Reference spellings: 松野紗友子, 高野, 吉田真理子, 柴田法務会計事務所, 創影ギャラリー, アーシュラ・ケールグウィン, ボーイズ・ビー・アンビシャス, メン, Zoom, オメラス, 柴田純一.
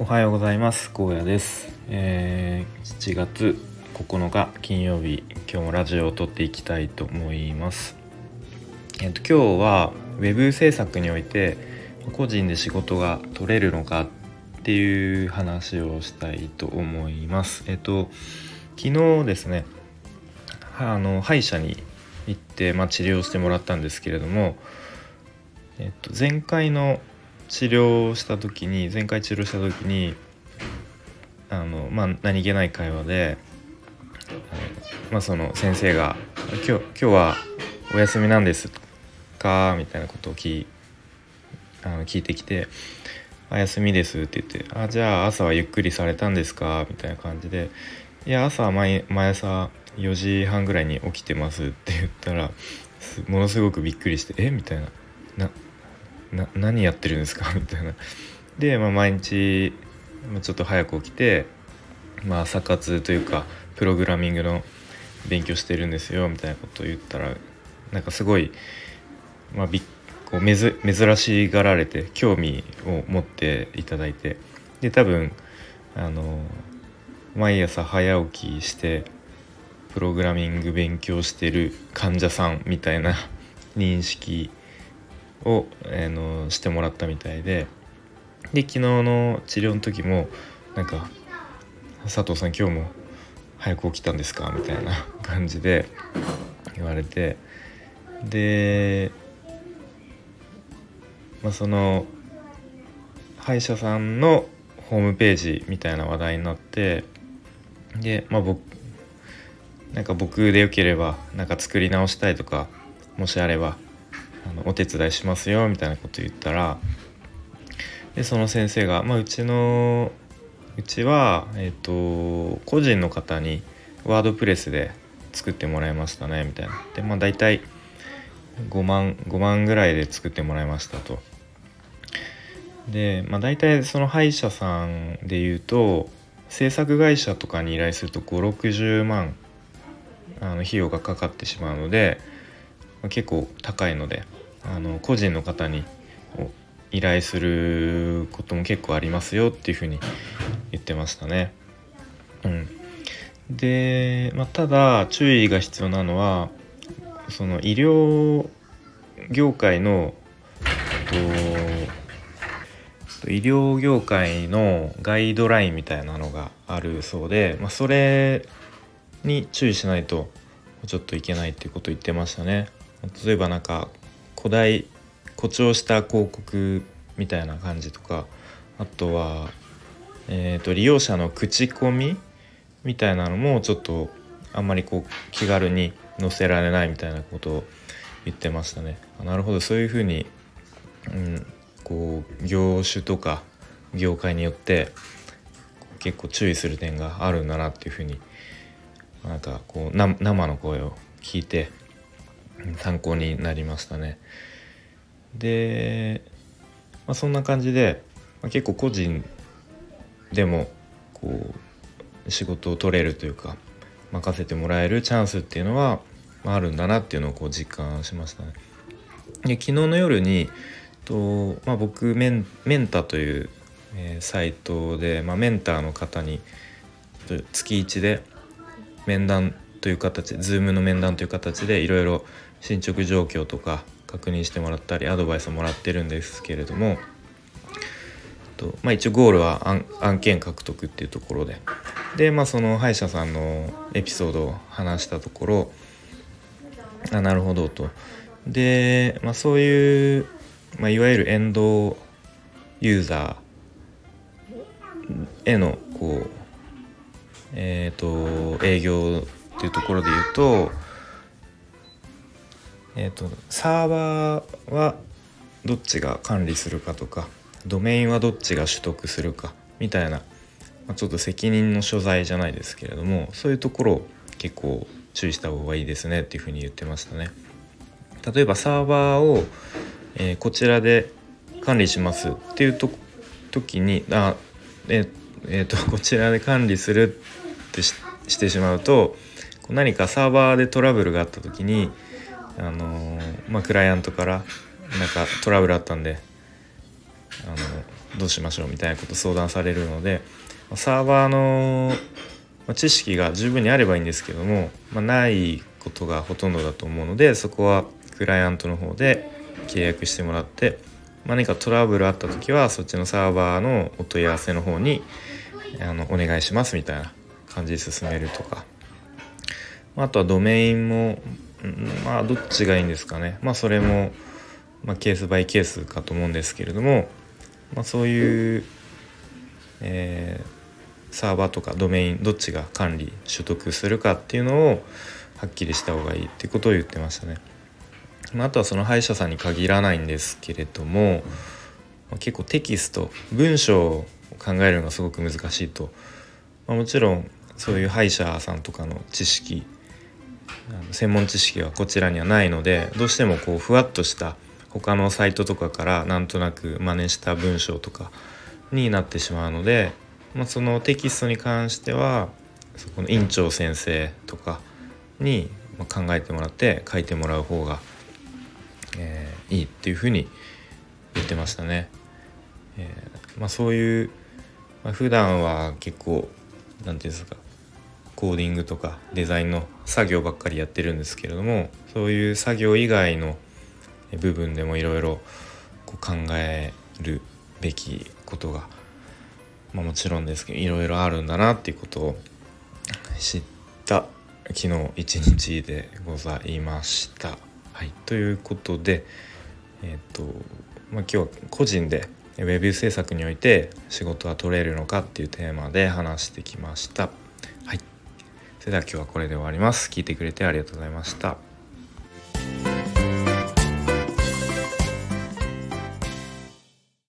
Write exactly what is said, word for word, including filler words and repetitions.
おはようございます。高野です。えー、しちがつここのか金曜日、今日もラジオを撮っていきたいと思います。えっと、今日はウェブ制作において個人で仕事が取れるのかっていう話をしたいと思います。えっと、昨日ですね、あの歯医者に行って、まあ、治療してもらったんですけれども、えっと、前回の治療した時に前回治療した時にあの、まあ、何気ない会話で、まあ、その先生が今日、今日はお休みなんですかみたいなことを 聞, あの聞いてきて、あ、休みですって言って、あ、じゃあ朝はゆっくりされたんですかみたいな感じで、いや朝は 毎, 毎朝よじはんぐらいに起きてますって言ったら、ものすごくびっくりして、えみたいな、なな何やってるんですかみたいな。で、まあ、毎日ちょっと早く起きて、まあ、朝活というかプログラミングの勉強してるんですよみたいなことを言ったら、なんかすごい、まあ、びこうめず珍しがられて興味を持っていただいて、で多分あの毎朝早起きしてプログラミング勉強してる患者さんみたいな認識を、えー、のしてもらったみたいで、で昨日の治療の時もなんか、佐藤さん今日も早く起きたんですかみたいな感じで言われて、で、まあ、その歯医者さんのホームページみたいな話題になって、で、まあ、僕なんか僕でよければなんか作り直したいとか、もしあればあのお手伝いしますよみたいなこと言ったら、でその先生が、まあ、うちのうちは、えーと、個人の方にワードプレスで作ってもらいましたねみたいな。で、まあ、大体ごまんぐらいで作ってもらいましたと。で、まあ、大体その歯医者さんでいうと制作会社とかに依頼するとごじゅうろくじゅうまんあの費用がかかってしまうので、結構高いので、あの個人の方に依頼することも結構ありますよっていうふうに言ってましたね。うん、で、まあ、ただ注意が必要なのは、その医療業界のと医療業界のガイドラインみたいなのがあるそうで、まあ、それに注意しないとちょっといけないっていうことを言ってましたね。例えばなんか古代誇張した広告みたいな感じとか、あとは、えーと、利用者の口コミみたいなのもちょっとあんまりこう気軽に載せられないみたいなことを言ってましたね。なるほど、そういうふうに、うん、こう業種とか業界によって結構注意する点があるんだなっていうふうに、なんかこうな生の声を聞いて参考になりましたね。で、まあ、そんな感じで、まあ、結構個人でもこう仕事を取れるというか、任せてもらえるチャンスっていうのは、まあ、あるんだなっていうのをこう実感しましたね。で、昨日の夜にと、まあ、僕メン、メンタという、えー、サイトで、まあ、メンターの方につきいちで面談という形、Zoom の面談という形でいろいろ進捗状況とか確認してもらったりアドバイスをもらってるんですけれども、と、まあ、一応ゴールは 案, 案件獲得っていうところで、で、まあ、その歯医者さんのエピソードを話したところ、あ、なるほどと。で、まあ、そういう、まあ、いわゆるエンドユーザーへのこうえーと、営業っていうところで言うと、えーと、サーバーはどっちが管理するかとか、ドメインはどっちが取得するかみたいな、まあ、ちょっと責任の所在じゃないですけれども、そういうところを結構注意した方がいいですねっていうふうに言ってましたね。例えばサーバーを、えー、こちらで管理しますっていうと時に、あ、えーえーと、こちらで管理するってし、してしまうと、何かサーバーでトラブルがあった時に、あのーまあ、クライアントからなんかトラブルあったんで、あのどうしましょうみたいなことを相談されるので、サーバーの知識が十分にあればいいんですけども、まあ、ないことがほとんどだと思うので、そこはクライアントの方で契約してもらって、まあ、何かトラブルあった時はそっちのサーバーのお問い合わせの方にあのお願いしますみたいな感じで進めるとか、あとはドメインも、まあ、どっちがいいんですかね、まあ、それも、まあ、ケースバイケースかと思うんですけれども、まあ、そういう、えー、サーバーとかドメインどっちが管理取得するかっていうのをはっきりした方がいいっていうことを言ってましたね。まあ、あとはその歯医者さんに限らないんですけれども、まあ、結構テキスト文章を考えるのがすごく難しいと、まあ、もちろんそういう歯医者さんとかの知識専門知識はこちらにはないので、どうしてもこうふわっとした他のサイトとかからなんとなく真似した文章とかになってしまうので、まあ、そのテキストに関してはそこの院長先生とかに考えてもらって書いてもらう方が、えー、いいっていうふうに言ってましたね。えーまあ、そういう、まあ、普段は結構なんていうんですか、コーディングとかデザインの作業ばっかりやってるんですけれども、そういう作業以外の部分でもいろいろ考えるべきことが、まあ、もちろんですけどいろいろあるんだなっていうことを知った昨日一日でございました。はい、ということで、えーとまあ、今日は個人でウェブ制作において仕事は取れるのかっていうテーマで話してきました。はい、それでは今日はこれで終わります。聞いてくれてありがとうございました。